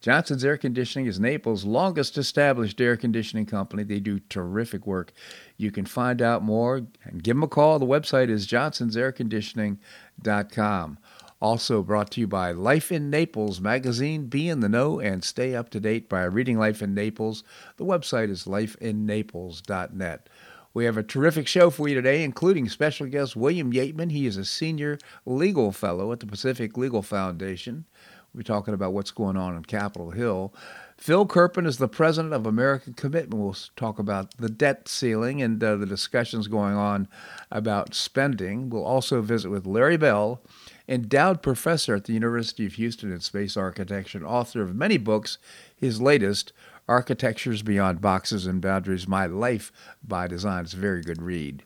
Johnson's Air Conditioning is Naples' longest established air conditioning company. They do terrific work. You can find out more and give them a call. The website is johnsonsairconditioning.com. Also brought to you by Life in Naples magazine. Be in the know and stay up to date by reading Life in Naples. The website is lifeinnaples.net. We have a terrific show for you today, including special guest William Yeatman. He is a senior legal fellow at the Pacific Legal Foundation. We're talking about what's going on Capitol Hill. Phil Kerpen is the president of American Commitment. We'll talk about the debt ceiling and the discussions going on about spending. We'll also visit with Larry Bell, endowed professor at the University of Houston in space architecture and author of many books. His latest, Architectures Beyond Boxes and Boundaries, My Life by Design. It's a very good read.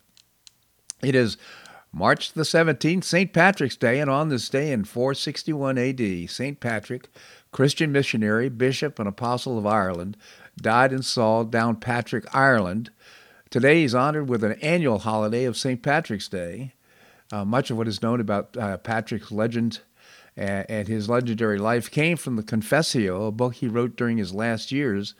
It is March the 17th, St. Patrick's Day, and on this day in 461 AD, St. Patrick, Christian missionary, bishop, and apostle of Ireland, died in Downpatrick, Ireland. Today he's honored with an annual holiday of St. Patrick's Day. Much of what is known about Patrick's legend and his legendary life came from the Confessio, a book he wrote during his last years.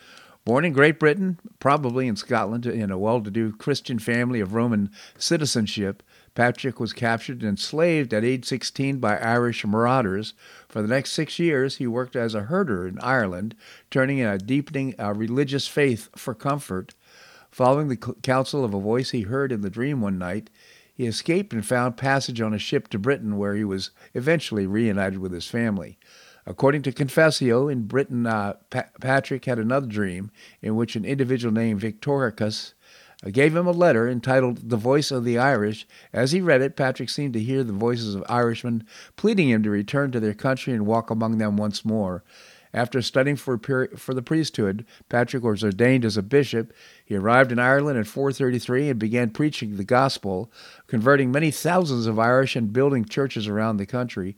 Born in Great Britain, probably in Scotland, in a well-to-do Christian family of Roman citizenship, Patrick was captured and enslaved at age 16 by Irish marauders. For the next 6 years, he worked as a herder in Ireland, turning in a deepening religious faith for comfort. Following the counsel of a voice he heard in the dream one night, he escaped and found passage on a ship to Britain, where he was eventually reunited with his family. According to Confessio, in Britain, Patrick had another dream in which an individual named Victoricus gave him a letter entitled The Voice of the Irish. As he read it, Patrick seemed to hear the voices of Irishmen pleading him to return to their country and walk among them once more. After studying for the priesthood, Patrick was ordained as a bishop. He arrived in Ireland in 433 and began preaching the gospel, converting many thousands of Irish and building churches around the country.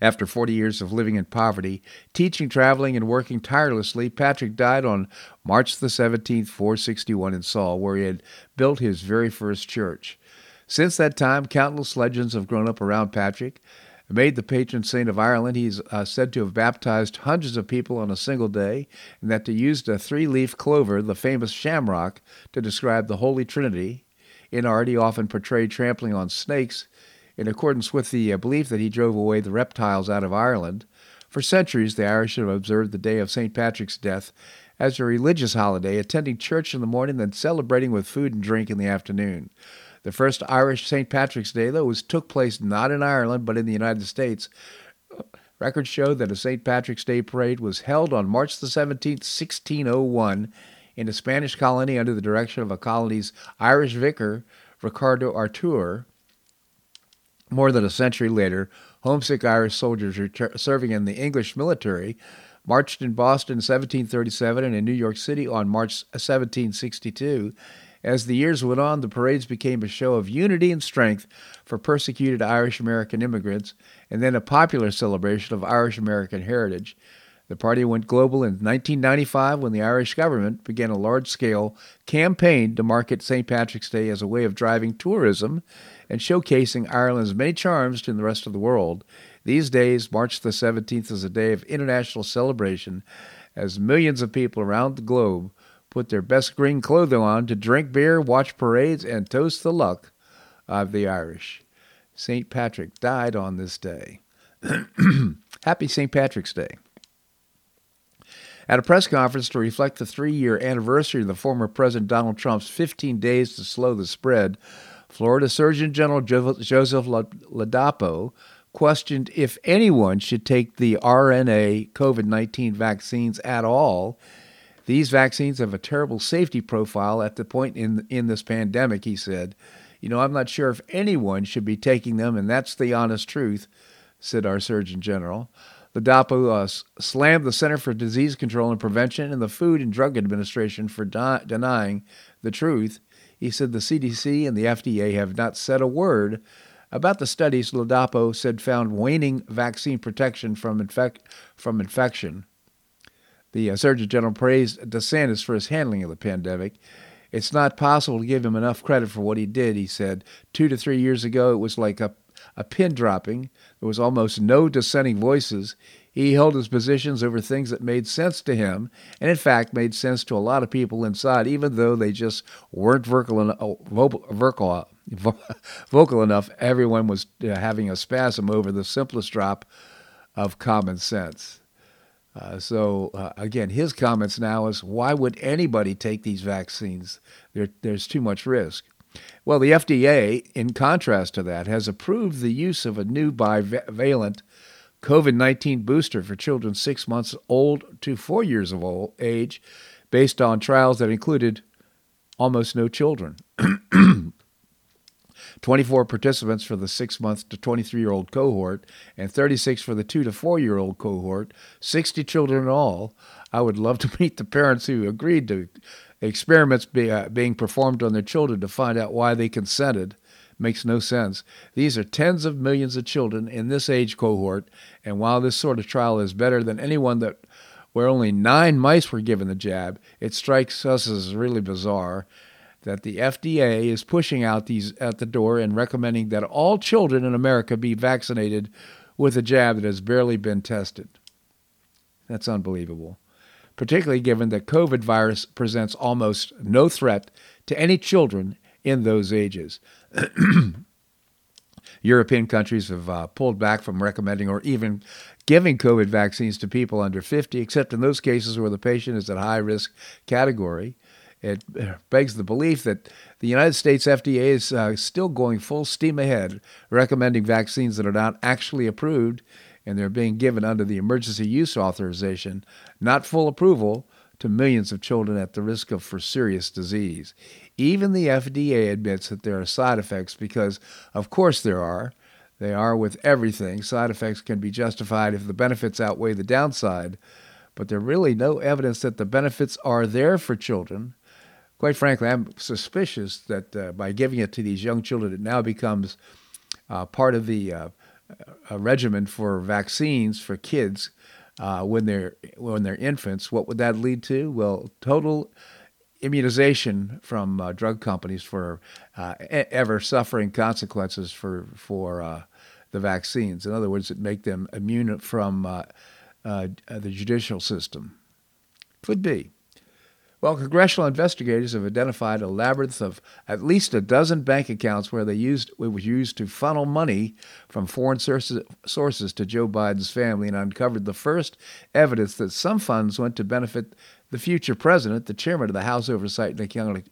After 40 years of living in poverty, teaching, traveling, and working tirelessly, Patrick died on March the 17th, 461 in Saul, where he had built his very first church. Since that time, countless legends have grown up around Patrick. Made the patron saint of Ireland, he's said to have baptized hundreds of people on a single day, and that they used a three-leaf clover, the famous shamrock, to describe the Holy Trinity. In art, he often portrayed trampling on snakes, in accordance with the belief that he drove away the reptiles out of Ireland. For centuries, the Irish have observed the day of St. Patrick's death as a religious holiday, attending church in the morning, then celebrating with food and drink in the afternoon. The first Irish St. Patrick's Day, though, took place not in Ireland, but in the United States. Records show that a St. Patrick's Day parade was held on March the 17th, 1601, in a Spanish colony under the direction of a colony's Irish vicar, Ricardo Artur. More than a century later, homesick Irish soldiers serving in the English military marched in Boston in 1737 and in New York City on March 1762. As the years went on, the parades became a show of unity and strength for persecuted Irish-American immigrants, and then a popular celebration of Irish-American heritage. The party went global in 1995 when the Irish government began a large-scale campaign to market St. Patrick's Day as a way of driving tourism and showcasing Ireland's many charms to the rest of the world. These days, March the 17th is a day of international celebration as millions of people around the globe put their best green clothing on to drink beer, watch parades, and toast the luck of the Irish. St. Patrick died on this day. Happy St. Patrick's Day. At a press conference to reflect the three-year anniversary of the former President Donald Trump's 15 Days to Slow the Spread, Florida Surgeon General Joseph Ladapo questioned if anyone should take the RNA COVID-19 vaccines at all. These vaccines have a terrible safety profile at the point in this pandemic, he said. You know, I'm not sure if anyone should be taking them, and that's the honest truth, said our Surgeon General. Ladapo slammed the Center for Disease Control and Prevention and the Food and Drug Administration for denying the truth. He said the CDC and the FDA have not said a word about the studies Ladapo said found waning vaccine protection from infection. The Surgeon General praised DeSantis for his handling of the pandemic. It's not possible to give him enough credit for what he did, he said. 2 to 3 years ago, it was like a pin dropping. There was almost no dissenting voices. He held his positions over things that made sense to him, and in fact made sense to a lot of people inside, even though they just weren't vocal enough. Everyone was having a spasm over the simplest drop of common sense. Again, his comments now is, why would anybody take these vaccines? There's too much risk. Well, the FDA, in contrast to that, has approved the use of a new bivalent COVID-19 booster for children 6 months old to 4 years of old age, based on trials that included almost no children. 24 participants for the 6-month to 23-year-old cohort and 36 for the 2 to 4-year-old cohort, 60 children in all. I would love to meet the parents who agreed to experiments being performed on their children to find out why they consented. Makes no sense. These are tens of millions of children in this age cohort, and while this sort of trial is better than anyone that where only 9 mice were given the jab, it strikes us as really bizarre that the FDA is pushing out these at the door and recommending that all children in America be vaccinated with a jab that has barely been tested. That's unbelievable, particularly given that COVID virus presents almost no threat to any children in those ages. European countries have pulled back from recommending or even giving COVID vaccines to people under 50, except in those cases where the patient is at high risk category. It begs the belief that the United States FDA is still going full steam ahead, recommending vaccines that are not actually approved, and they're being given under the emergency use authorization, not full approval, to millions of children at the risk of for serious disease. Even the FDA admits that there are side effects because, of course, there are. They are with everything. Side effects can be justified if the benefits outweigh the downside, but there's really no evidence that the benefits are there for children. Quite frankly, I'm suspicious that by giving it to these young children, it now becomes part of the regimen for vaccines for kids. When they're infants, what would that lead to? Well, total immunization from drug companies for ever-suffering consequences for the vaccines. In other words, it make them immune from the judicial system. Could be. Well, congressional investigators have identified a labyrinth of at least a dozen bank accounts where it was used to funnel money from foreign sources to Joe Biden's family, and uncovered the first evidence that some funds went to benefit the future president, the chairman of the House Oversight and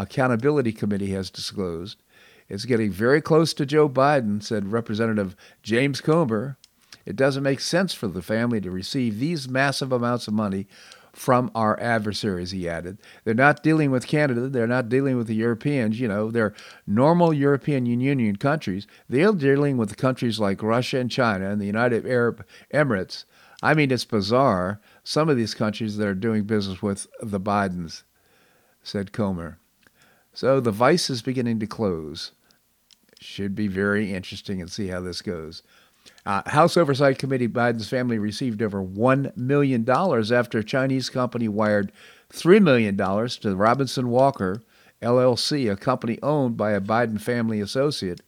Accountability Committee has disclosed. It's getting very close to Joe Biden, said Representative James Comer. It doesn't make sense for the family to receive these massive amounts of money from our adversaries, he added. They're not dealing with Canada. They're not dealing with the Europeans. You know, they're normal European Union countries. They're dealing with countries like Russia and China and the United Arab Emirates. I mean, it's bizarre, some of these countries that are doing business with the Bidens, said Comer. So the vice is beginning to close. Should be very interesting and see how this goes. House Oversight Committee Biden's family received over $1 million after a Chinese company wired $3 million to Robinson Walker, LLC, a company owned by a Biden family associate.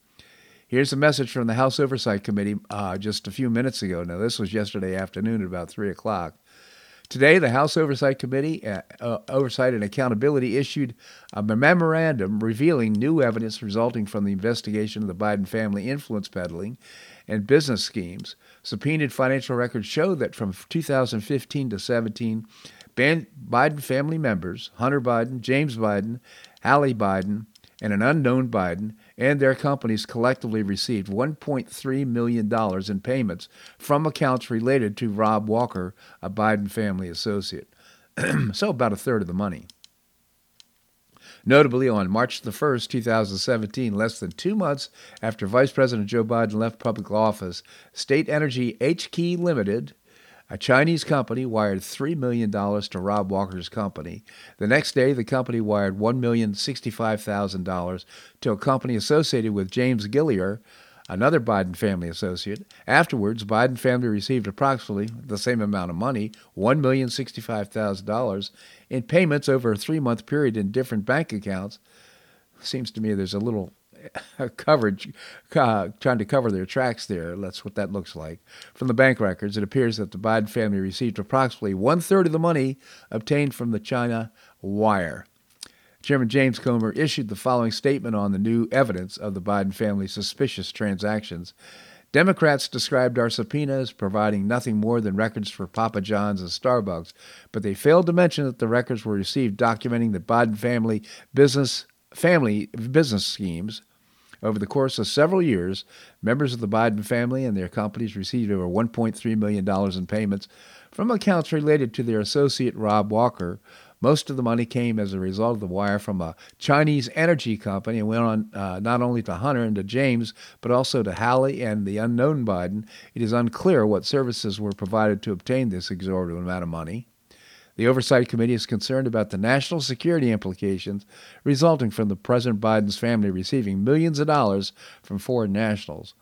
Here's a message from the House Oversight Committee just a few minutes ago. Now, this was yesterday afternoon at about 3 o'clock. Today, the House Oversight Committee, Oversight and Accountability, issued a memorandum revealing new evidence resulting from the investigation of the Biden family influence peddling and business schemes. Subpoenaed financial records show that from 2015 to 17, Biden family members, Hunter Biden, James Biden, Hallie Biden, and an unknown Biden, and their companies collectively received $1.3 million in payments from accounts related to Rob Walker, a Biden family associate. So about a third of the money. Notably, on March the 1st, 2017, less than 2 months after Vice President Joe Biden left public office, State Energy HK Limited, A Chinese company wired $3 million to Rob Walker's company. The next day, the company wired $1,065,000 to a company associated with James Gillier, another Biden family associate. Afterwards, Biden family received approximately the same amount of money, $1,065,000, in payments over a 3-month period in different bank accounts. Seems to me there's a little coverage, trying to cover their tracks there. That's what that looks like. From the bank records, it appears that the Biden family received approximately one-third of the money obtained from the China wire. Chairman James Comer issued the following statement on the new evidence of the Biden family's suspicious transactions. Democrats described our subpoena as providing nothing more than records for Papa John's and Starbucks, but they failed to mention that the records were received documenting the Biden family business schemes. Over the course of several years, members of the Biden family and their companies received over $1.3 million in payments from accounts related to their associate Rob Walker. Most of the money came as a result of the wire from a Chinese energy company and went on not only to Hunter and to James, but also to Hallie and the unknown Biden. It is unclear what services were provided to obtain this exorbitant amount of money. The Oversight Committee is concerned about the national security implications resulting from the President Biden's family receiving millions of dollars from foreign nationals.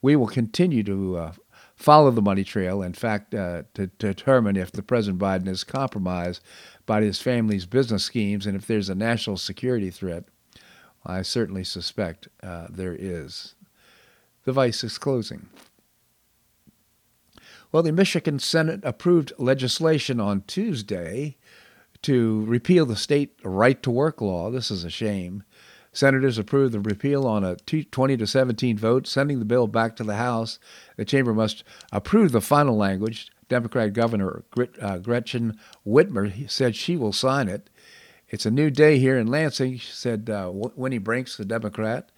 We will continue to follow the money trail, in fact, to determine if the President Biden is compromised by his family's business schemes and if there's a national security threat. I certainly suspect there is. The vice is closing. Well, the Michigan Senate approved legislation on Tuesday to repeal the state right-to-work law. This is a shame. Senators approved the repeal on a 20-17 vote, sending the bill back to the House. The chamber must approve the final language. Democrat Governor Gretchen Whitmer said she will sign it. It's a new day here in Lansing, said Winnie Brinks, the Democrat.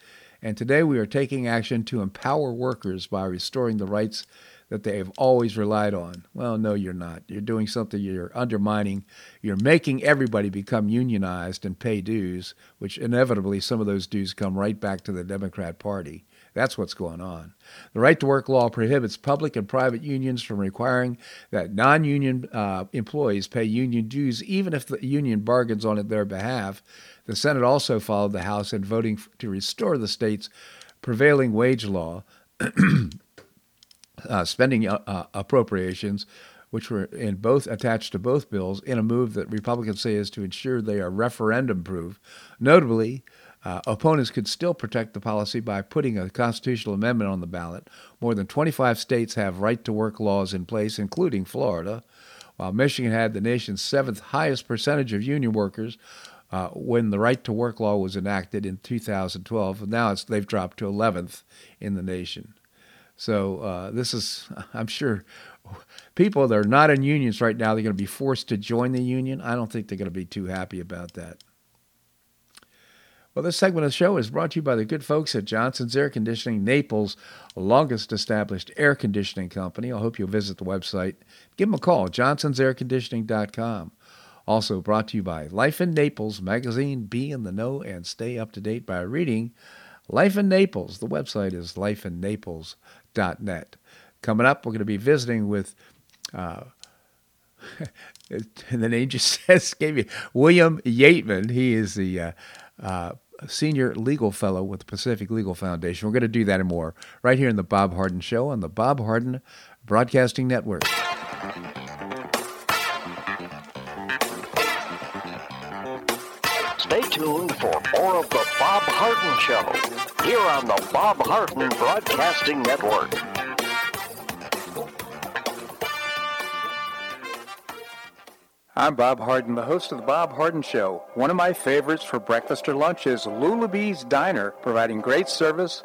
And today we are taking action to empower workers by restoring the rights that they have always relied on. Well, no, you're not. You're doing something you're undermining. You're making everybody become unionized and pay dues, which inevitably some of those dues come right back to the Democrat Party. That's what's going on. The right-to-work law prohibits public and private unions from requiring that non-union employees pay union dues, even if the union bargains on their behalf. The Senate also followed the House in voting to restore the state's prevailing wage law, spending appropriations, which were in both attached to both bills, in a move that Republicans say is to ensure they are referendum-proof. Notably, opponents could still protect the policy by putting a constitutional amendment on the ballot. More than 25 states have right-to-work laws in place, including Florida, while Michigan had the nation's seventh highest percentage of union workers when the right-to-work law was enacted in 2012. Now they've dropped to 11th in the nation. So this is, I'm sure, people that are not in unions right now, they're going to be forced to join the union. I don't think they're going to be too happy about that. Well, this segment of the show is brought to you by the good folks at Johnson's Air Conditioning, Naples' longest established air conditioning company. I hope you'll visit the website. Give them a call, johnsonsairconditioning.com. Also brought to you by Life in Naples magazine. Be in the know and stay up to date by reading Life in Naples. The website is lifeinnaples.net. Coming up, we're going to be visiting with, and the name just says, gave you William Yeatman. He is the senior legal fellow with the Pacific Legal Foundation. We're going to do that and more right here in the Bob Harden Show on the Bob Harden Broadcasting Network. Stay tuned for more of the Bob Harden Show here on the Bob Harden Broadcasting Network. I'm Bob Harden, the host of The Bob Harden Show. One of my favorites for breakfast or lunch is Lulu B's Diner, providing great service,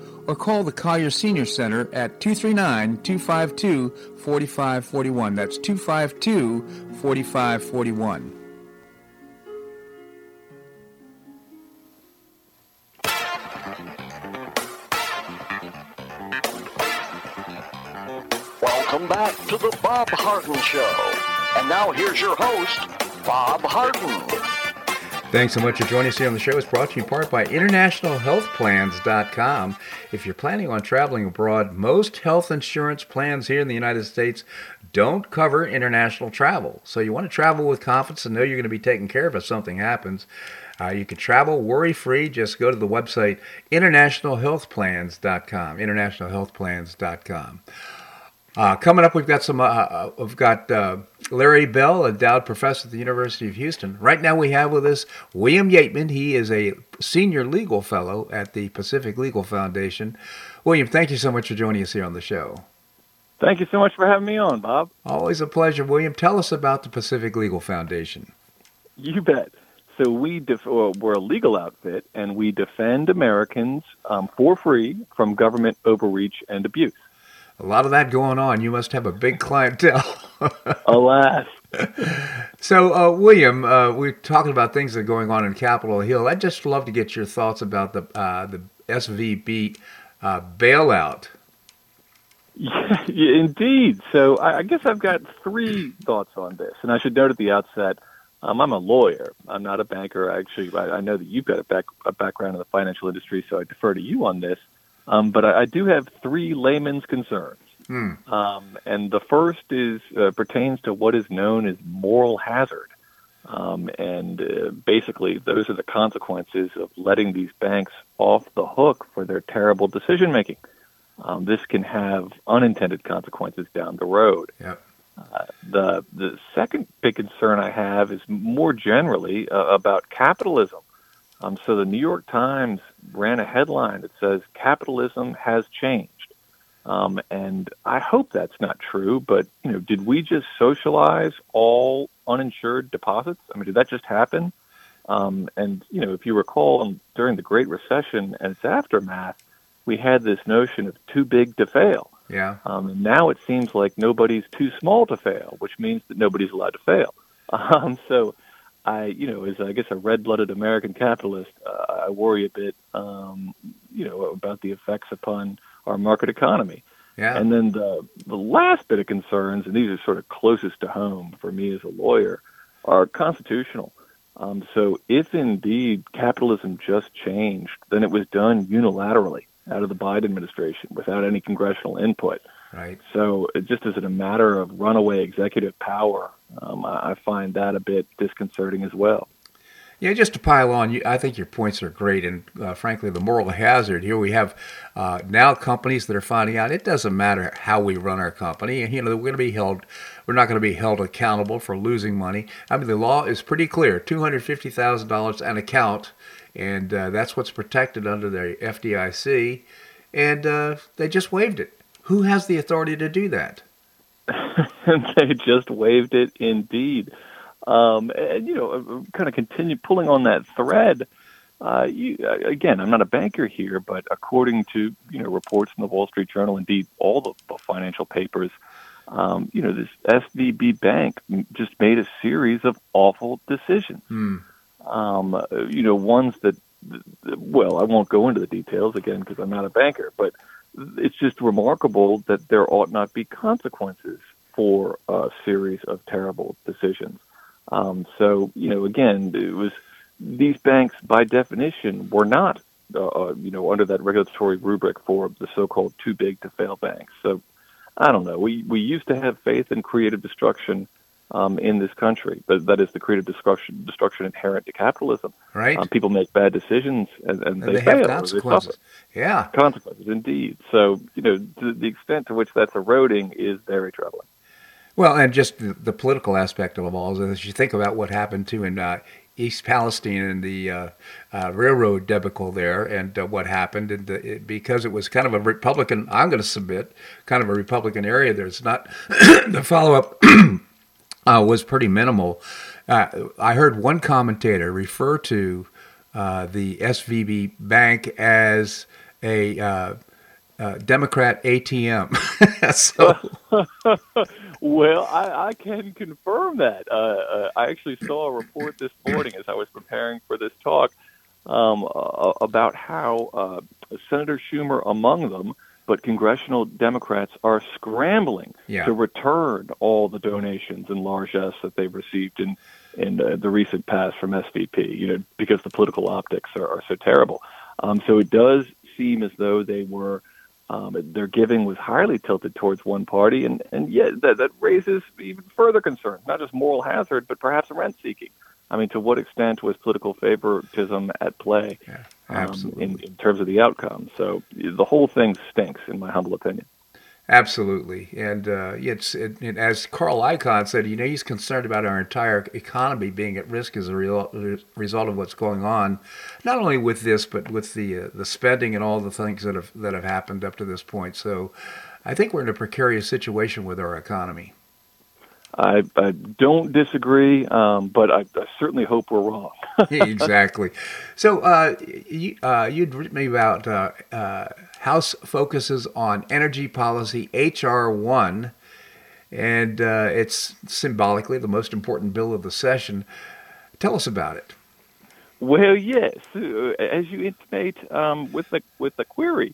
Or call the Collier Senior Center at 239-252-4541. That's 252-4541. Welcome back to the Bob Harden Show. And now here's your host, Bob Harden. Thanks so much for joining us here on the show. It's brought to you in part by InternationalHealthPlans.com. If you're planning on traveling abroad, most health insurance plans here in the United States don't cover international travel. So you want to travel with confidence and know you're going to be taken care of if something happens. You can travel worry-free. Just go to the website, InternationalHealthPlans.com, InternationalHealthPlans.com. Coming up, we've got Larry Bell, endowed professor at the University of Houston. Right now we have with us William Yeatman. He is a senior legal fellow at the Pacific Legal Foundation. William, thank you so much for joining us here on the show. Thank you so much for having me on, Bob. Always a pleasure, William. Tell us about the Pacific Legal Foundation. You bet. So we're a legal outfit, and we defend Americans for free from government overreach and abuse. A lot of that going on. You must have a big clientele. Alas. So, William, we're talking about things that are going on in Capitol Hill. I'd just love to get your thoughts about the SVB bailout. Yeah, indeed. So I guess I've got three thoughts on this. And I should note at the outset, I'm a lawyer. I'm not a banker. Actually, I know that you've got a background in the financial industry, so I defer to you on this. But I do have three layman's concerns. And the first is pertains to what is known as moral hazard. And basically, those are the consequences of letting these banks off the hook for their terrible decision-making. This can have unintended consequences down the road. Yep. The second big concern I have is more generally about capitalism. So the New York Times ran a headline that says capitalism has changed. And I hope that's not true, but, you know, did we just socialize all uninsured deposits? I mean, did that just happen? And, you know, if you recall, during the Great Recession and its aftermath, we had this notion of too big to fail. Yeah. And now it seems like nobody's too small to fail, which means that nobody's allowed to fail. As I guess a red-blooded American capitalist, I worry a bit, about the effects upon our market economy. Yeah. And then the last bit of concerns, and these are sort of closest to home for me as a lawyer, are constitutional. So if indeed capitalism just changed, then it was done unilaterally out of the Biden administration without any congressional input. Right. So it just isn't a matter of runaway executive power. I find that a bit disconcerting as well. Yeah, just to pile on, I think your points are great. And frankly, the moral hazard here, we have now companies that are finding out it doesn't matter how we run our company. And, you know, we're not going to be held accountable for losing money. I mean, the law is pretty clear, $250,000 an account. And that's what's protected under the FDIC. And they just waived it. Who has the authority to do that? They just waived it indeed. And, you know, kind of continue pulling on that thread. Again, I'm not a banker here, but according to, you know, reports in the Wall Street Journal, indeed, all the financial papers, you know, this SVB bank just made a series of awful decisions. You know, ones that, well, I won't go into the details again because I'm not a banker, but it's just remarkable that there ought not be consequences for a series of terrible decisions. So, you know, again, it was these banks, by definition, were not, you know, under that regulatory rubric for the so-called too big to fail banks. So, I don't know. We used to have faith in creative destruction in this country, but that is the creative destruction inherent to capitalism. Right. People make bad decisions and they fail. Have consequences. They suffer. Yeah. Consequences, indeed. So, you know, to the extent to which that's eroding is very troubling. Well, and just the political aspect of it all is, as you think about what happened too in East Palestine and the railroad debacle there, and what happened, and because it was kind of a Republican, I'm going to submit, kind of a Republican area there. It's not the follow-up was pretty minimal. I heard one commentator refer to the SVB bank as a Democrat ATM. So. Well, I can confirm that. I actually saw a report this morning as I was preparing for this talk about how Senator Schumer among them, but congressional Democrats are scrambling to return all the donations and largesse that they've received in the recent past from SVP, you know, because the political optics are so terrible. So it does seem as though they were... their giving was highly tilted towards one party, and yet that raises even further concerns, not just moral hazard, but perhaps rent-seeking. I mean, to what extent was political favoritism at play in terms of the outcome? So the whole thing stinks, in my humble opinion. Absolutely. And it's as Carl Icahn said, you know, he's concerned about our entire economy being at risk as a result of what's going on, not only with this, but with the spending and all the things that have happened up to this point. So I think we're in a precarious situation with our economy. I don't disagree, but I certainly hope we're wrong. Exactly. So you'd written me about... House focuses on energy policy, H.R. 1, and it's symbolically the most important bill of the session. Tell us about it. Well, yes. As you intimate with the query,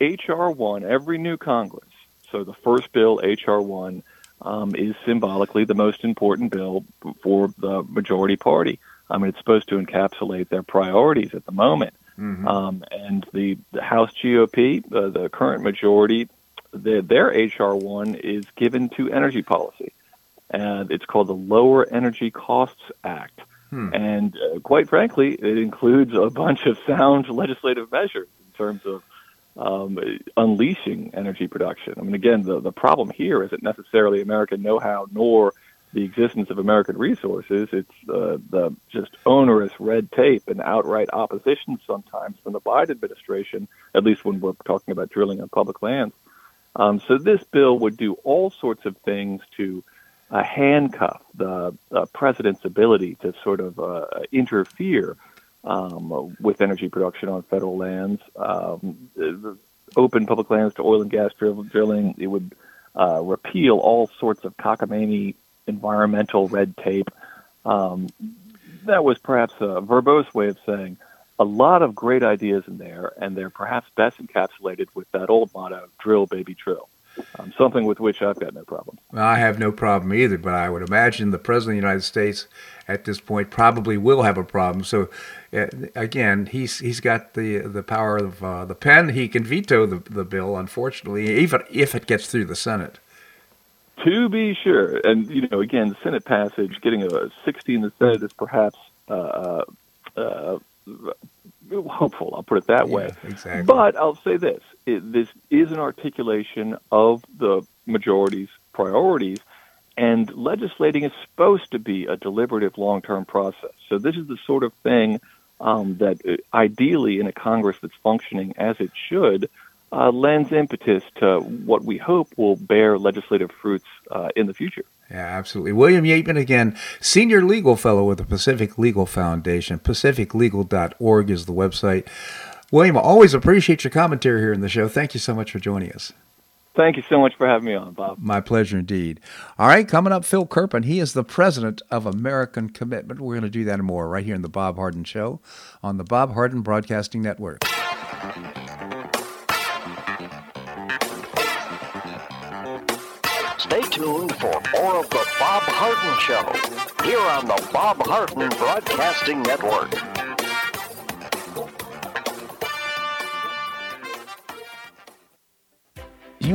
H.R. 1, every new Congress, so the first bill, H.R. 1, is symbolically the most important bill for the majority party. I mean, it's supposed to encapsulate their priorities at the moment. Mm-hmm. And the House GOP, the current majority, their H.R. 1 is given to energy policy. And it's called the Lower Energy Costs Act. And quite frankly, it includes a bunch of sound legislative measures in terms of unleashing energy production. I mean, again, the problem here isn't necessarily American know-how nor the existence of American resources. It's the just onerous red tape and outright opposition sometimes from the Biden administration, at least when we're talking about drilling on public lands. So this bill would do all sorts of things to handcuff the president's ability to sort of interfere with energy production on federal lands, open public lands to oil and gas drilling. It would repeal all sorts of cockamamie environmental red tape. That was perhaps a verbose way of saying a lot of great ideas in there, and they're perhaps best encapsulated with that old motto, drill, baby, drill, something with which I've got no problem. Well, I have no problem either, but I would imagine the President of the United States at this point probably will have a problem. So, again, he's got the power of the pen. He can veto the bill, unfortunately, even if it gets through the Senate. To be sure. And, you know, again, the Senate passage, getting a 60 in the Senate is perhaps hopeful, I'll put it that way. Exactly. But I'll say this. This is an articulation of the majority's priorities, and legislating is supposed to be a deliberative long-term process. So this is the sort of thing that ideally in a Congress that's functioning as it should, lends impetus to what we hope will bear legislative fruits in the future. Yeah, absolutely. William Yeatman again, Senior Legal Fellow with the Pacific Legal Foundation. PacificLegal.org is the website. William, I always appreciate your commentary here in the show. Thank you so much for joining us. Thank you so much for having me on, Bob. My pleasure indeed. All right, coming up, Phil Kerpen. He is the president of American Commitment. We're going to do that and more right here in The Bob Harden Show on the Bob Harden Broadcasting Network. Stay tuned for more of The Bob Harden Show here on the Bob Harden Broadcasting Network. You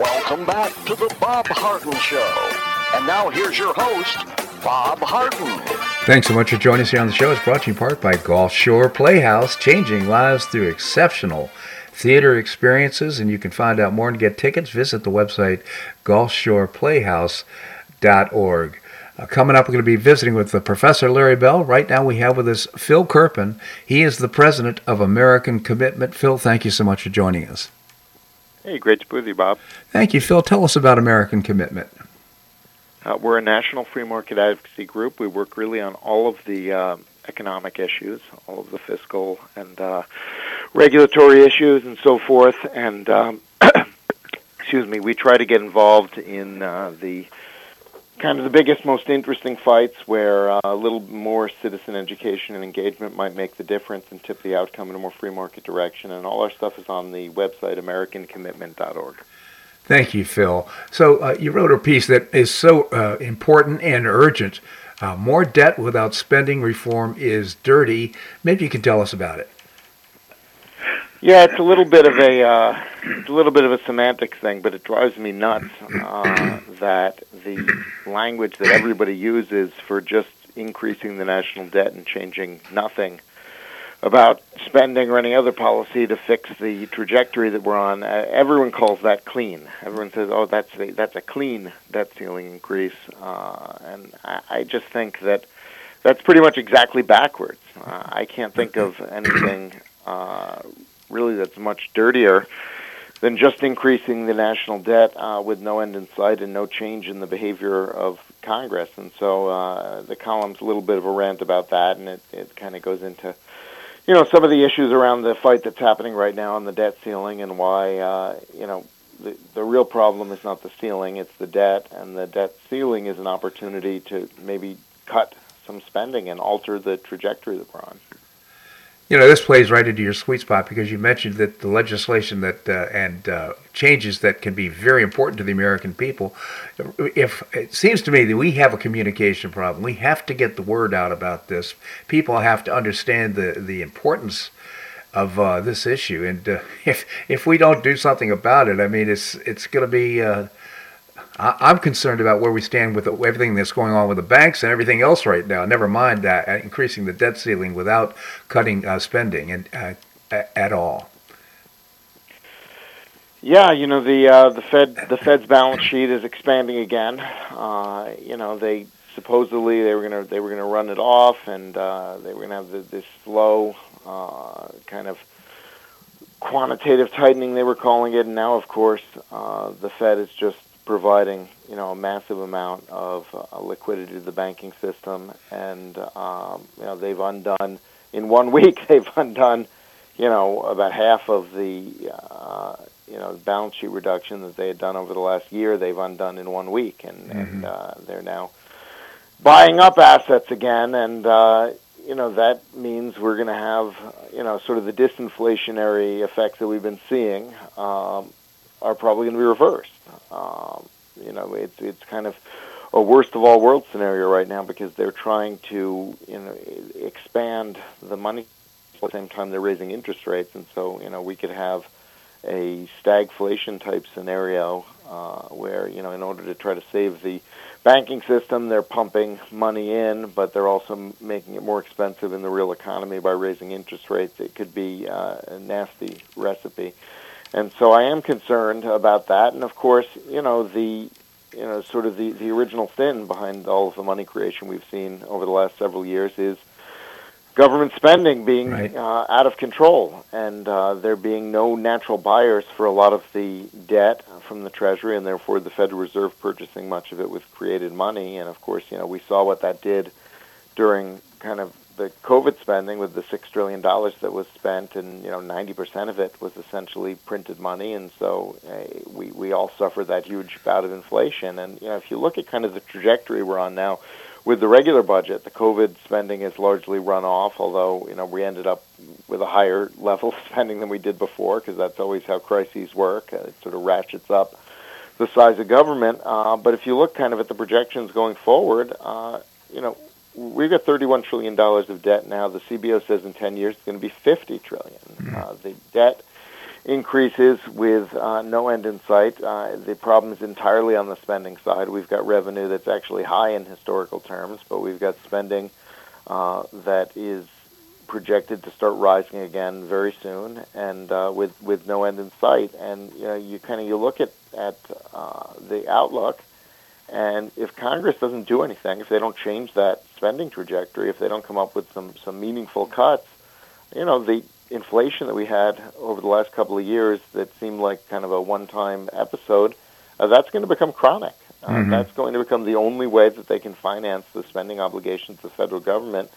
Welcome back to the Bob Harden Show. And now here's your host, Bob Harden. Thanks so much for joining us here on the show. It's brought to you in part by Gulf Shore Playhouse, changing lives through exceptional theater experiences. And you can find out more and get tickets. Visit the website, GulfShorePlayhouse.org. Coming up, we're going to be visiting with Professor Larry Bell. Right now we have with us Phil Kerpen. He is the president of American Commitment. Phil, thank you so much for joining us. Hey, great to be with you, Bob. Thank you, Phil. Tell us about American Commitment. We're a national free market advocacy group. We work really on all of the economic issues, all of the fiscal and regulatory issues and so forth. And, excuse me, we try to get involved in the kind of the biggest, most interesting fights where a little more citizen education and engagement might make the difference and tip the outcome in a more free market direction. And all our stuff is on the website, AmericanCommitment.org. Thank you, Phil. So you wrote a piece that is so important and urgent. More debt without spending reform is dirty. Maybe you can tell us about it. Yeah, it's a little bit of a semantic thing, but it drives me nuts that the language that everybody uses for just increasing the national debt and changing nothing about spending or any other policy to fix the trajectory that we're on. Everyone calls that clean. Everyone says, "Oh, that's a clean debt ceiling increase," and I just think that that's pretty much exactly backwards. I can't think of anything really that's much dirtier than just increasing the national debt with no end in sight and no change in the behavior of Congress. And so the column's a little bit of a rant about that, and it kind of goes into, you know, some of the issues around the fight that's happening right now on the debt ceiling and why, you know, the real problem is not the ceiling, it's the debt, and the debt ceiling is an opportunity to maybe cut some spending and alter the trajectory that we're on. You know, this plays right into your sweet spot because you mentioned that the legislation that and changes that can be very important to the American people. If it seems to me that we have a communication problem. We have to get the word out about this. People have to understand the importance of this issue. And if we don't do something about it, I mean, it's going to be... I'm concerned about where we stand with everything that's going on with the banks and everything else right now. Never mind that increasing the debt ceiling without cutting spending and at all. Yeah, you know, the Fed's balance sheet is expanding again. You know, they supposedly they were gonna run it off, and they were gonna have this slow kind of quantitative tightening they were calling it. And now, of course, the Fed is just providing, you know, a massive amount of liquidity to the banking system, and you know, they've undone in 1 week. They've undone, you know, about half of the you know, balance sheet reduction that they had done over the last year. They've undone in 1 week, and they're now buying up assets again, and you know, that means we're going to have, you know, sort of the disinflationary effects that we've been seeing are probably going to be reversed. You know, it's kind of a worst of all world scenario right now, because they're trying to, you know, expand the money at the same time they're raising interest rates, and so, you know, we could have a stagflation type scenario where, you know, in order to try to save the banking system, they're pumping money in, but they're also making it more expensive in the real economy by raising interest rates. It could be a nasty recipe. And so I am concerned about that. And of course, you know, the original sin behind all of the money creation we've seen over the last several years is government spending being out of control, and there being no natural buyers for a lot of the debt from the Treasury, and therefore the Federal Reserve purchasing much of it with created money. And of course, you know, we saw what that did during kind of the COVID spending with the $6 trillion that was spent, and, you know, 90% of it was essentially printed money. And so we all suffered that huge bout of inflation. And, you know, if you look at kind of the trajectory we're on now with the regular budget, the COVID spending is largely run off, although, you know, we ended up with a higher level of spending than we did before, because that's always how crises work. It sort of ratchets up the size of government. But if you look kind of at the projections going forward, you know, we've got $31 trillion of debt now. The CBO says in 10 years it's going to be $50 trillion. The debt increases with no end in sight. The problem is entirely on the spending side. We've got revenue that's actually high in historical terms, but we've got spending that is projected to start rising again very soon, and with no end in sight. And you know, you look at the outlook. And if Congress doesn't do anything, if they don't change that spending trajectory, if they don't come up with some meaningful cuts, you know, the inflation that we had over the last couple of years that seemed like kind of a one-time episode, that's going to become chronic. That's going to become the only way that they can finance the spending obligations of the federal government.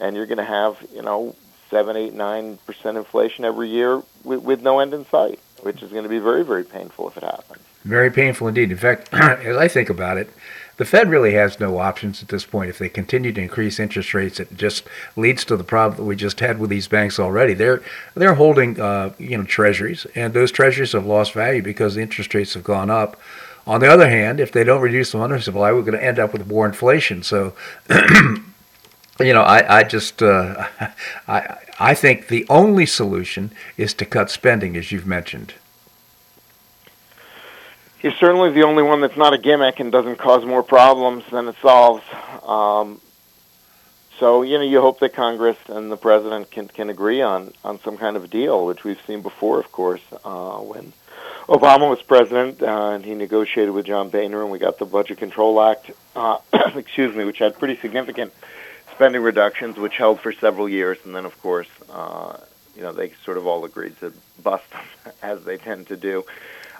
And you're going to have, you know, 7, 8, 9% inflation every year with no end in sight, which is going to be very, very painful if it happens. Very painful indeed. In fact, as I think about it, the Fed really has no options at this point. If they continue to increase interest rates, it just leads to the problem that we just had with these banks already. They're holding you know, treasuries, and those treasuries have lost value because the interest rates have gone up. On the other hand, if they don't reduce the money supply, we're going to end up with more inflation. So you know, I think the only solution is to cut spending, as you've mentioned. It's certainly the only one that's not a gimmick and doesn't cause more problems than it solves. So, you know, you hope that Congress and the President can agree on some kind of deal, which we've seen before, of course, when Obama was president, and he negotiated with John Boehner, and we got the Budget Control Act, which had pretty significant spending reductions, which held for several years, and then, of course, you know, they sort of all agreed to bust them, as they tend to do.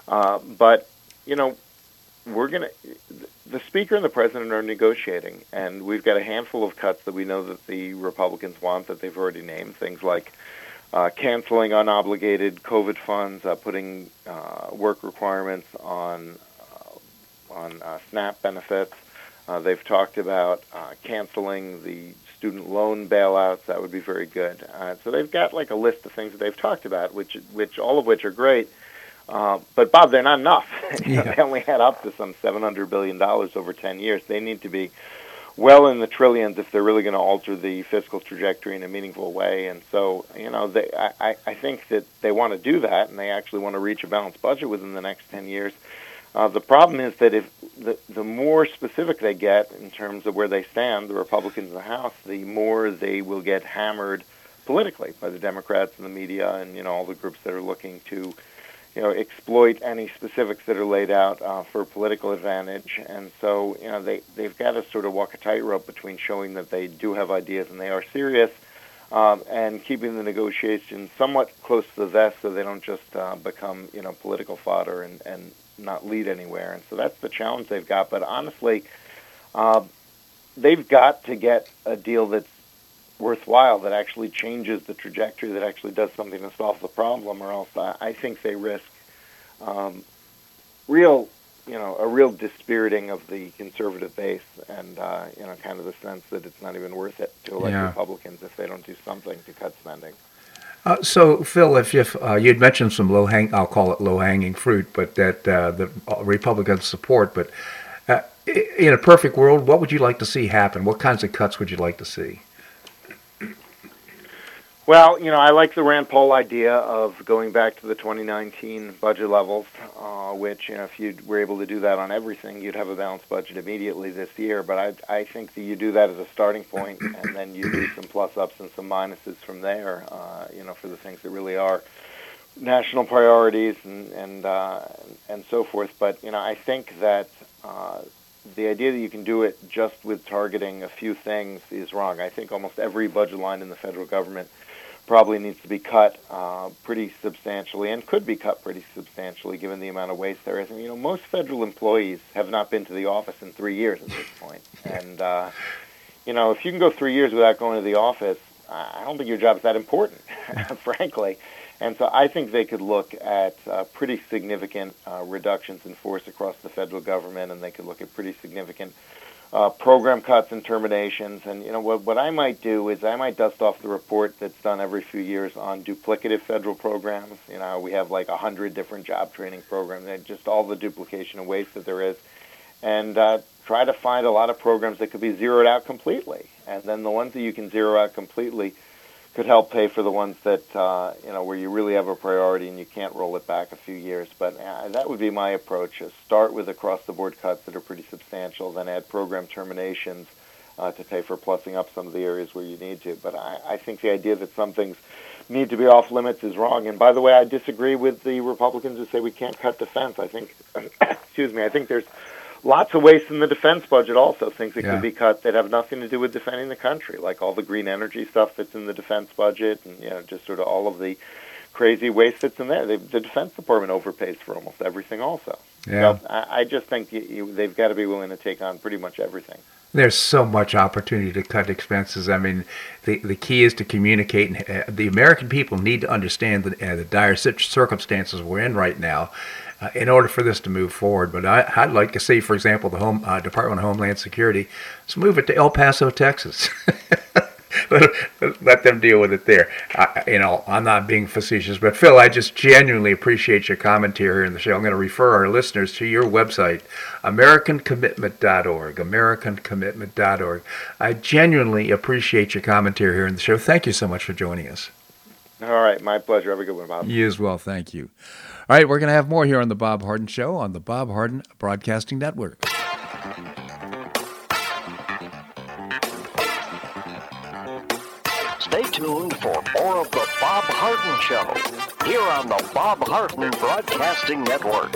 But, you know, the Speaker and the President are negotiating, and we've got a handful of cuts that we know that the Republicans want, that they've already named, things like canceling unobligated COVID funds, putting work requirements on SNAP benefits. They've talked about canceling the student loan bailouts. That would be very good. So they've got like a list of things that they've talked about, which all of which are great. But, Bob, they're not enough. You know, they only add up to some $700 billion over 10 years. They need to be well in the trillions if they're really going to alter the fiscal trajectory in a meaningful way. And so, you know, I think that they want to do that, and they actually want to reach a balanced budget within the next 10 years. The problem is that if the more specific they get in terms of where they stand, the Republicans in the House, the more they will get hammered politically by the Democrats and the media and, you know, all the groups that are looking to, you know, exploit any specifics that are laid out for political advantage. And so, you know, they've got to sort of walk a tightrope between showing that they do have ideas and they are serious, and keeping the negotiations somewhat close to the vest so they don't just become, you know, political fodder and not lead anywhere. And so that's the challenge they've got. But honestly, they've got to get a deal that's worthwhile, that actually changes the trajectory, that actually does something to solve the problem, or else I think they risk a real dispiriting of the conservative base, and kind of the sense that it's not even worth it to elect Republicans if they don't do something to cut spending. So, Phil, if you'd mentioned some I'll call it low-hanging fruit, but that the Republicans support. But in a perfect world, what would you like to see happen? What kinds of cuts would you like to see? Well, you know, I like the Rand Paul idea of going back to the 2019 budget levels, which, you know, if you were able to do that on everything, you'd have a balanced budget immediately this year. But I think that you do that as a starting point, and then you do some plus-ups and some minuses from there, for the things that really are national priorities and so forth. But, you know, I think that the idea that you can do it just with targeting a few things is wrong. I think almost every budget line in the federal government probably needs to be cut pretty substantially, and could be cut pretty substantially given the amount of waste there is. And, you know, most federal employees have not been to the office in 3 years at this point. And, if you can go 3 years without going to the office, I don't think your job is that important, frankly. And so I think they could look at pretty significant reductions in force across the federal government, and they could look at pretty significant program cuts and terminations. And, you know, what I might do is I might dust off the report that's done every few years on duplicative federal programs. You know, we have like 100 different job training programs, and just all the duplication and waste that there is, and try to find a lot of programs that could be zeroed out completely. And then the ones that you can zero out completely could help pay for the ones that, where you really have a priority and you can't roll it back a few years. But that would be my approach, is start with across-the-board cuts that are pretty substantial, then add program terminations to pay for plussing up some of the areas where you need to. But I think the idea that some things need to be off-limits is wrong. And by the way, I disagree with the Republicans who say we can't cut defense. I think, I think there's lots of waste in the defense budget also, things that could be cut that have nothing to do with defending the country, like all the green energy stuff that's in the defense budget, and, you know, just sort of all of the crazy waste that's in there. The Defense Department overpays for almost everything also. Yeah. So I just think they've got to be willing to take on pretty much everything. There's so much opportunity to cut expenses. I mean, the key is to communicate. And the American people need to understand the dire circumstances we're in right now, in order for this to move forward. But I'd like to see, for example, the Department of Homeland Security, let's move it to El Paso, Texas. Let them deal with it there. I'm not being facetious, but Phil, I just genuinely appreciate your commentary here in the show. I'm going to refer our listeners to your website, AmericanCommitment.org, AmericanCommitment.org. I genuinely appreciate your commentary here in the show. Thank you so much for joining us. All right, my pleasure. Have a good one, Bob. You as well. Thank you. All right, we're going to have more here on The Bob Harden Show on the Bob Harden Broadcasting Network. Stay tuned for more of The Bob Harden Show here on the Bob Harden Broadcasting Network.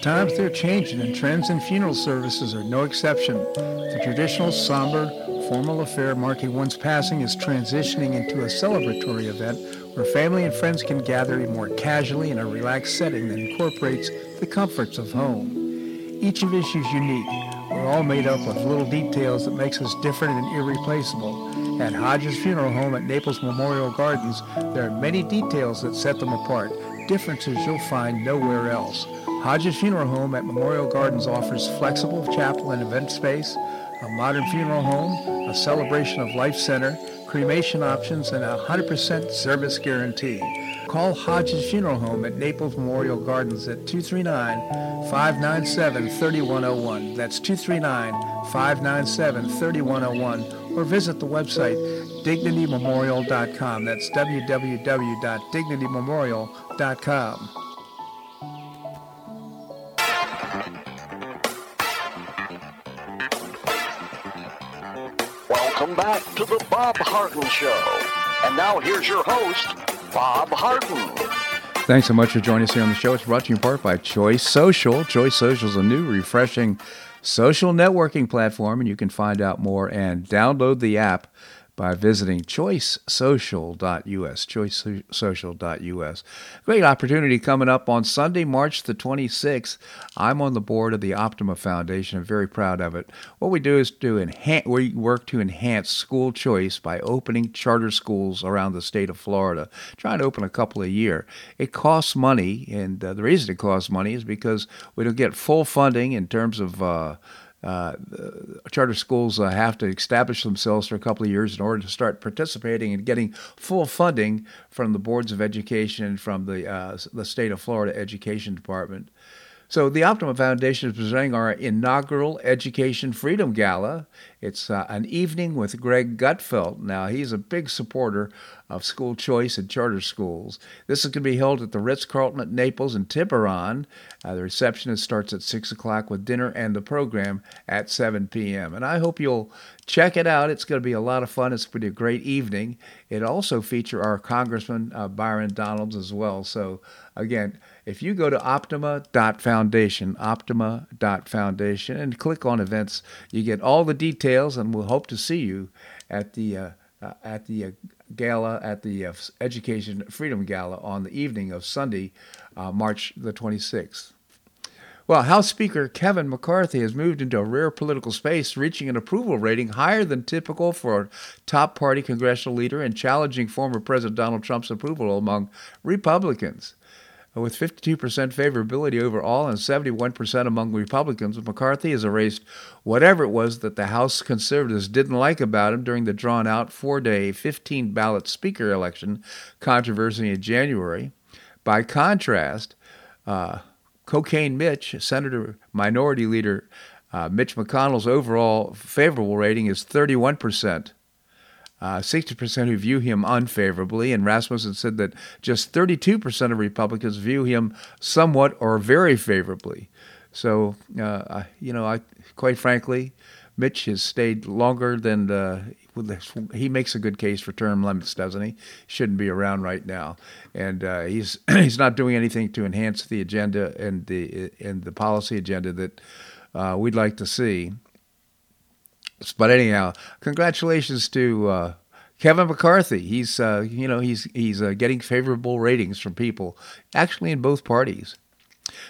Times they're changing, and trends in funeral services are no exception. The traditional, somber, formal affair marking one's passing is transitioning into a celebratory event where family and friends can gather more casually in a relaxed setting that incorporates the comforts of home. Each of us is unique. We're all made up of little details that makes us different and irreplaceable. At Hodges Funeral Home at Naples Memorial Gardens, there are many details that set them apart, differences you'll find nowhere else. Hodges Funeral Home at Memorial Gardens offers flexible chapel and event space, a modern funeral home, a celebration of life center, cremation options, and a 100% service guarantee. Call Hodges Funeral Home at Naples Memorial Gardens at 239-597-3101. That's 239-597-3101. Or visit the website dignitymemorial.com. That's www.dignitymemorial.com. Back to the Bob Harden Show. And now here's your host, Bob Harden. Thanks so much for joining us here on the show. It's brought to you in part by Choice Social. Choice Social is a new, refreshing social networking platform, and you can find out more and download the app by visiting choicesocial.us, choicesocial.us. Great opportunity coming up on Sunday, March the 26th. I'm on the board of the Optima Foundation. I'm very proud of it. What we do is we work to enhance school choice by opening charter schools around the state of Florida, trying to open a couple a year. It costs money, and the reason it costs money is because we don't get full funding in terms of charter schools have to establish themselves for a couple of years in order to start participating and getting full funding from the boards of education and from the state of Florida Education Department. So the Optima Foundation is presenting our inaugural Education Freedom Gala. It's an evening with Greg Gutfeld. Now, he's a big supporter of school choice and charter schools. This is going to be held at the Ritz-Carlton at Naples and Tiburon. The reception starts at 6 o'clock with dinner and the program at 7 p.m. And I hope you'll check it out. It's going to be a lot of fun. It's going to be a great evening. It also features our Congressman Byron Donalds as well. So, again, if you go to optima.foundation, optima.foundation, and click on events, you get all the details, and we'll hope to see you at the Education Freedom Gala on the evening of Sunday, March the 26th. Well, House Speaker Kevin McCarthy has moved into a rare political space, reaching an approval rating higher than typical for a top-party congressional leader and challenging former President Donald Trump's approval among Republicans. With 52% favorability overall and 71% among Republicans, McCarthy has erased whatever it was that the House conservatives didn't like about him during the drawn-out four-day, 15-ballot speaker election controversy in January. By contrast, Cocaine Mitch, Senator Minority Leader Mitch McConnell's overall favorable rating is 31%. 60% who view him unfavorably, and Rasmussen said that just 32% of Republicans view him somewhat or very favorably. So, quite frankly, Mitch has stayed longer than he makes a good case for term limits, doesn't he? Shouldn't be around right now, and he's not doing anything to enhance the agenda and the policy agenda that we'd like to see. But anyhow, congratulations to Kevin McCarthy. He's getting favorable ratings from people, actually in both parties.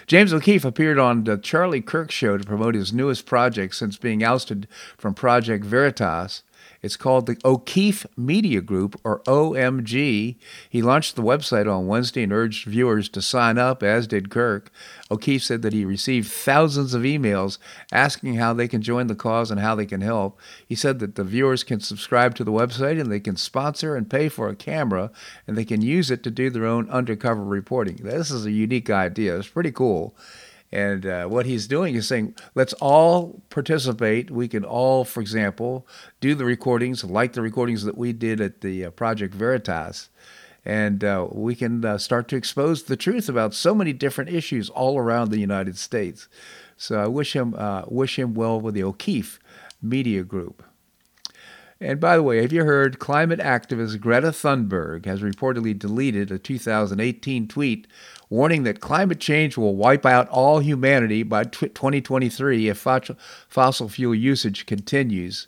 James O'Keefe appeared on the Charlie Kirk Show to promote his newest project since being ousted from Project Veritas. It's called the O'Keefe Media Group, or OMG. He launched the website on Wednesday and urged viewers to sign up, as did Kirk. O'Keefe said that he received thousands of emails asking how they can join the cause and how they can help. He said that the viewers can subscribe to the website and they can sponsor and pay for a camera and they can use it to do their own undercover reporting. This is a unique idea. It's pretty cool. And what he's doing is saying, let's all participate. We can all, for example, do the recordings, like the recordings that we did at the Project Veritas. And we can start to expose the truth about so many different issues all around the United States. So I wish him well with the O'Keefe Media Group. And by the way, have you heard climate activist Greta Thunberg has reportedly deleted a 2018 tweet warning that climate change will wipe out all humanity by 2023 if fossil fuel usage continues?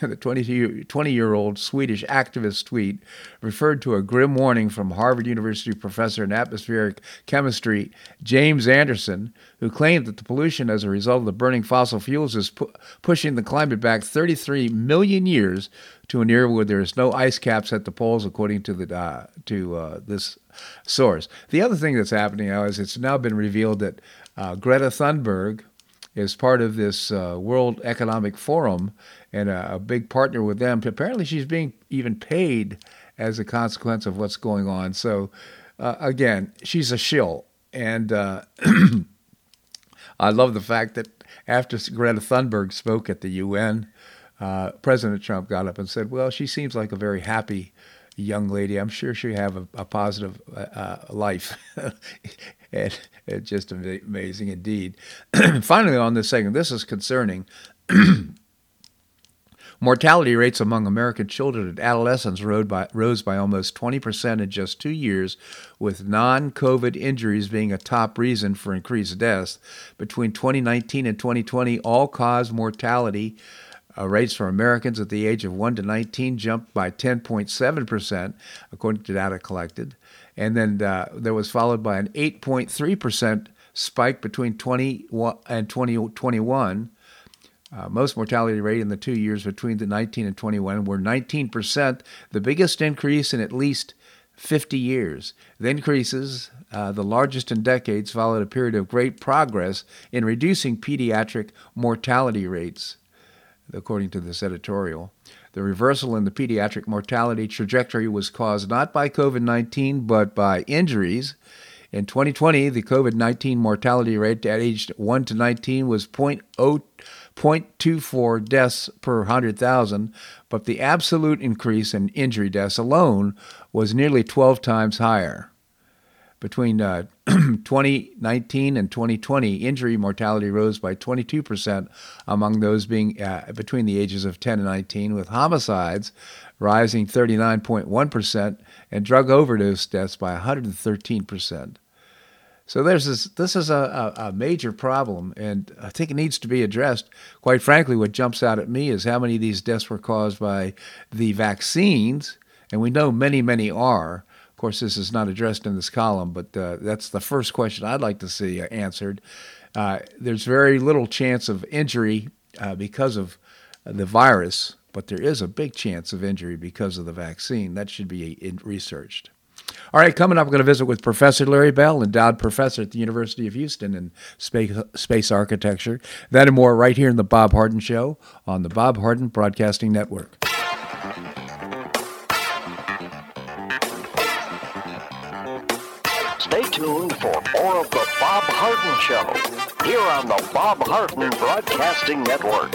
The 20-year-old Swedish activist tweet referred to a grim warning from Harvard University professor in atmospheric chemistry James Anderson, who claimed that the pollution as a result of the burning fossil fuels is pushing the climate back 33 million years to an era where there is no ice caps at the poles, according to this source. The other thing that's happening now is it's now been revealed that Greta Thunberg is part of this World Economic Forum and a big partner with them. Apparently she's being even paid as a consequence of what's going on. So again, she's a shill. And I love the fact that after Greta Thunberg spoke at the UN, President Trump got up and said, well, she seems like a very happy young lady. I'm sure she'll have a positive life. And it's just amazing indeed. Finally, on this segment, this is concerning. Mortality rates among American children and adolescents rose by almost 20% in just 2 years, with non-COVID injuries being a top reason for increased deaths. Between 2019 and 2020, all-cause mortality rates for Americans at the age of 1 to 19 jumped by 10.7%, according to data collected. And then there was followed by an 8.3% spike between 20 and 2021. Most mortality rate in the 2 years between the 19 and 21 were 19%, the biggest increase in at least 50 years. The increases, the largest in decades, followed a period of great progress in reducing pediatric mortality rates, according to this editorial. The reversal in the pediatric mortality trajectory was caused not by COVID-19, but by injuries. In 2020, the COVID-19 mortality rate at age 1 to 19 was 0.24 deaths per 100,000, but the absolute increase in injury deaths alone was nearly 12 times higher. Between 2019 and 2020, injury mortality rose by 22% among those being between the ages of 10 and 19, with homicides rising 39.1% and drug overdose deaths by 113%. So there's this is a major problem, and I think it needs to be addressed. Quite frankly, what jumps out at me is how many of these deaths were caused by the vaccines, and we know many, many are. Of course, this is not addressed in this column, but that's the first question I'd like to see answered. There's very little chance of injury because of the virus, but there is a big chance of injury because of the vaccine. That should be researched. All right, coming up, I'm going to visit with Professor Larry Bell, endowed professor at the University of Houston in space architecture. That and more right here in The Bob Harden Show on the Bob Harden Broadcasting Network. Stay tuned for more of The Bob Harden Show here on the Bob Harden Broadcasting Network.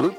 Luke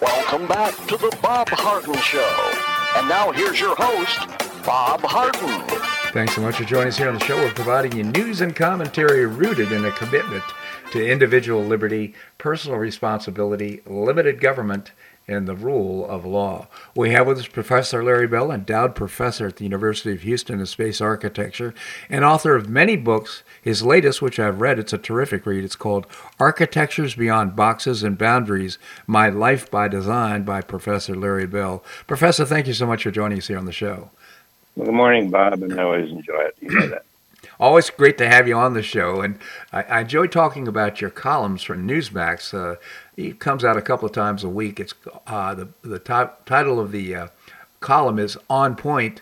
Welcome back to the Bob Harden Show. And now here's your host, Bob Harden. Thanks so much for joining us here on the show. We're providing you news and commentary rooted in a commitment to individual liberty, personal responsibility, limited government, and the rule of law. We have with us Professor Larry Bell, endowed professor at the University of Houston in space architecture, and author of many books. His latest, which I've read, it's a terrific read. It's called Architectures Beyond Boxes and Boundaries, My Life by Design by Professor Larry Bell. Professor, thank you so much for joining us here on the show. Well, good morning, Bob, and I always enjoy it. You know that. Always great to have you on the show, and I enjoy talking about your columns from Newsmax. It comes out a couple of times a week. It's the title of the column is On Point.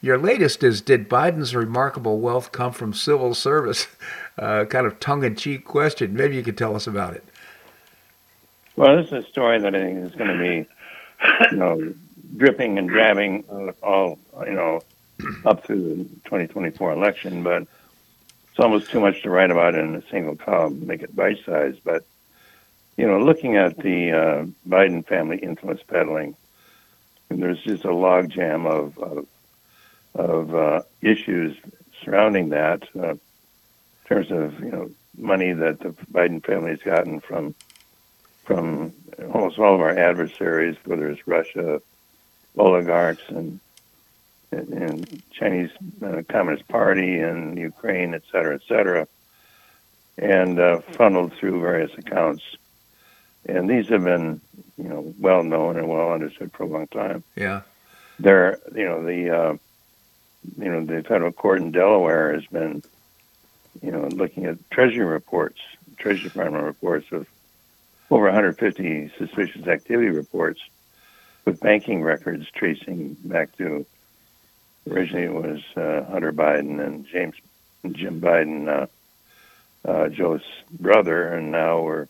Your latest is Did Biden's Remarkable Wealth Come from Civil Service? Kind of tongue-in-cheek question. Maybe you could tell us about it. Well, this is a story that I think is going to be, dripping and drabbing up through the 2024 election, but it's almost too much to write about in a single column, make it bite-sized. But, looking at the Biden family influence peddling, and there's just a logjam of issues surrounding that in terms of, money that the Biden family has gotten from almost all of our adversaries, whether it's Russia, oligarchs, and Chinese Communist Party and Ukraine, et cetera, and funneled through various accounts. And these have been, well known and well understood for a long time. Yeah, there, the federal court in Delaware has been, looking at Treasury Department reports of over 150 suspicious activity reports with banking records tracing back to. Originally, it was Hunter Biden and Jim Biden, Joe's brother, and now we're,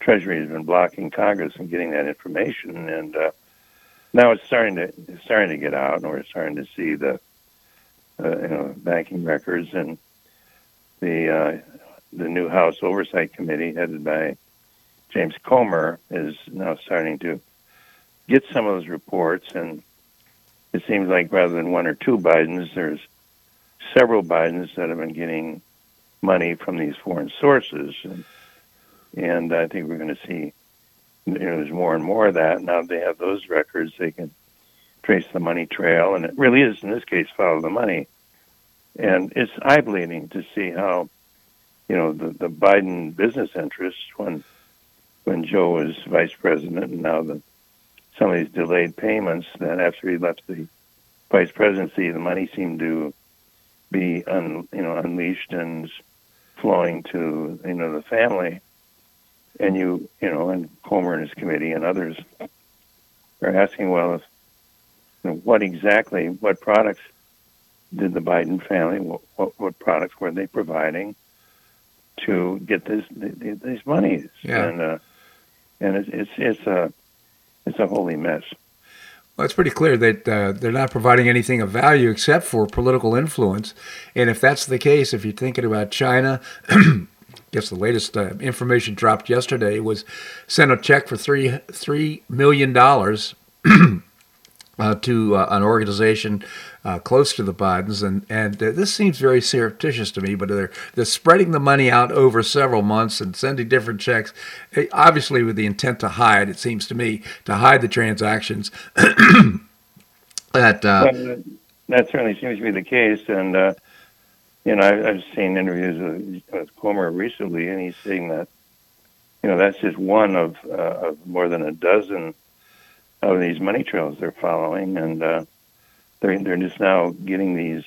Treasury has been blocking Congress from getting that information, and now it's starting to get out, and we're starting to see the, banking records, and the new House Oversight Committee headed by James Comer is now starting to get some of those reports, and it seems like rather than one or two Bidens, there's several Bidens that have been getting money from these foreign sources, and I think we're going to see there's more and more of that. Now they have those records, they can trace the money trail, and it really is, in this case, follow the money. And it's eye-bleeding to see how, the Biden business interests, when Joe was vice president, and now some of these delayed payments, that after he left the vice presidency, the money seemed to be unleashed and flowing to the family, and and Comer and his committee and others are asking, well, if, what products did the Biden family, what products were they providing to get these monies? Yeah. And and it's a holy mess. Well, it's pretty clear that they're not providing anything of value except for political influence. And if that's the case, if you're thinking about China, I guess the latest information dropped yesterday was sent a check for $3 million to an organization close to the Bidens. And this seems very surreptitious to me, but they're spreading the money out over several months and sending different checks, obviously with the intent to hide, it seems to me, to hide the transactions. That certainly seems to be the case. And, I've seen interviews with Comer recently, and he's saying that, that's just one of more than a dozen of these money trails they're following, and they're just now getting these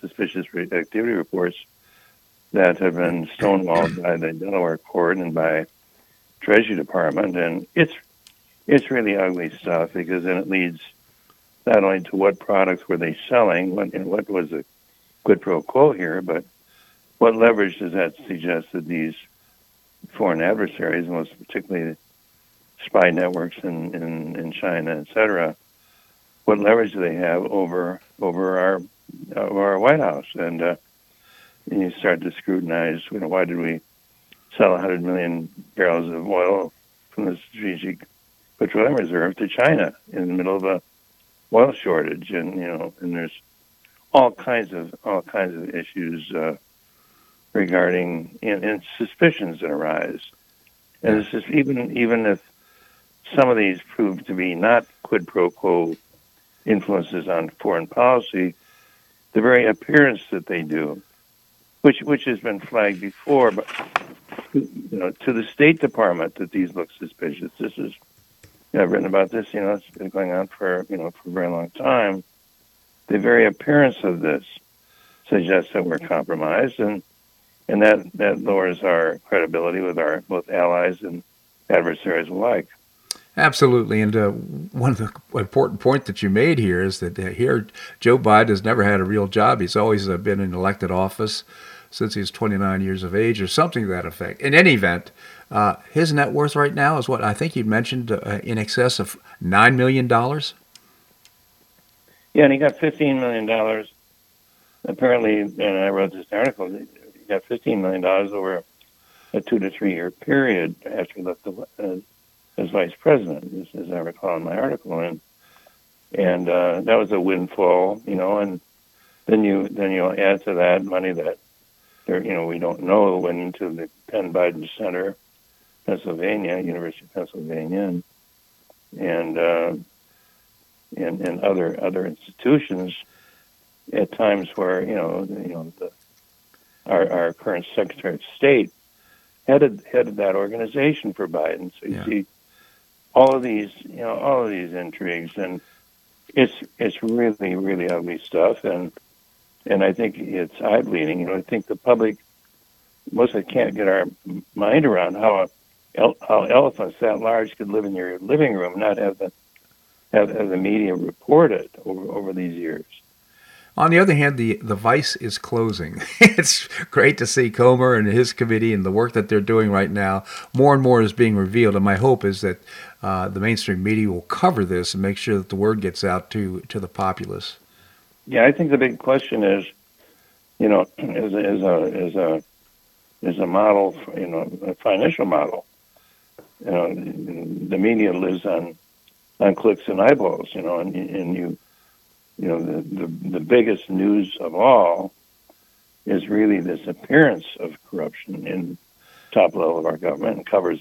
suspicious activity reports that have been stonewalled by the Delaware court and by Treasury Department, and it's really ugly stuff, because then it leads not only to what products were they selling, what was a quid pro quo here, but what leverage does that suggest that these foreign adversaries, and most particularly spy networks in China, etc. What leverage do they have over our White House? And you start to scrutinize. Why did we sell 100 million barrels of oil from the Strategic Petroleum Reserve to China in the middle of a oil shortage? And and there's all kinds of issues regarding and suspicions that arise. And it's just even if some of these prove to be not quid pro quo influences on foreign policy, the very appearance that they do, which has been flagged before, but to the State Department, that these look suspicious. This is, I've written about this. It's been going on for for a very long time. The very appearance of this suggests that we're compromised, and that lowers our credibility with our both allies and adversaries alike. Absolutely, and one of the important points that you made here is that here Joe Biden has never had a real job. He's always been in elected office since he was 29 years of age, or something to that effect. In any event, his net worth right now is what I think you mentioned, in excess of $9 million. Yeah, and he got $15 million. Apparently, and I wrote this article, he got $15 million over a 2 to 3 year period after he left the as vice president, as I recall in my article, and that was a windfall, and then you'll add to that money that we don't know went into the Penn Biden Center, Pennsylvania, University of Pennsylvania, and other institutions at times where our current Secretary of State headed that organization for Biden, so see. All of these intrigues, and it's really, really ugly stuff, and I think it's eye bleeding. I think the public mostly can't get our mind around how elephants that large could live in your living room, not have the media report it over these years. On the other hand, the vice is closing. It's great to see Comer and his committee and the work that they're doing right now. More and more is being revealed, and my hope is that the mainstream media will cover this and make sure that the word gets out to the populace. Yeah, I think the big question is, as a model, a financial model, the media lives on clicks and eyeballs, and you. The biggest news of all is really this appearance of corruption in top level of our government, and cover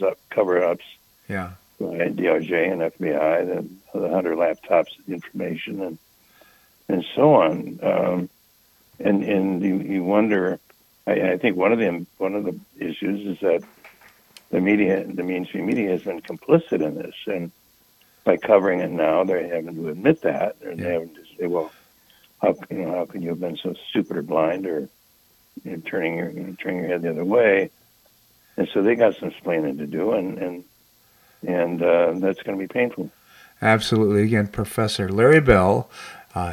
ups. Yeah. By DOJ and FBI, the Hunter laptops, information, and so on. And you wonder. I think one of the issues is that the mainstream media has been complicit in this, and by covering it now, they're having to admit that, and they're having to say, "Well, how can you have been so stupid or blind, or turning your head the other way?" And so they got some explaining to do, and that's going to be painful. Absolutely. Again, Professor Larry Bell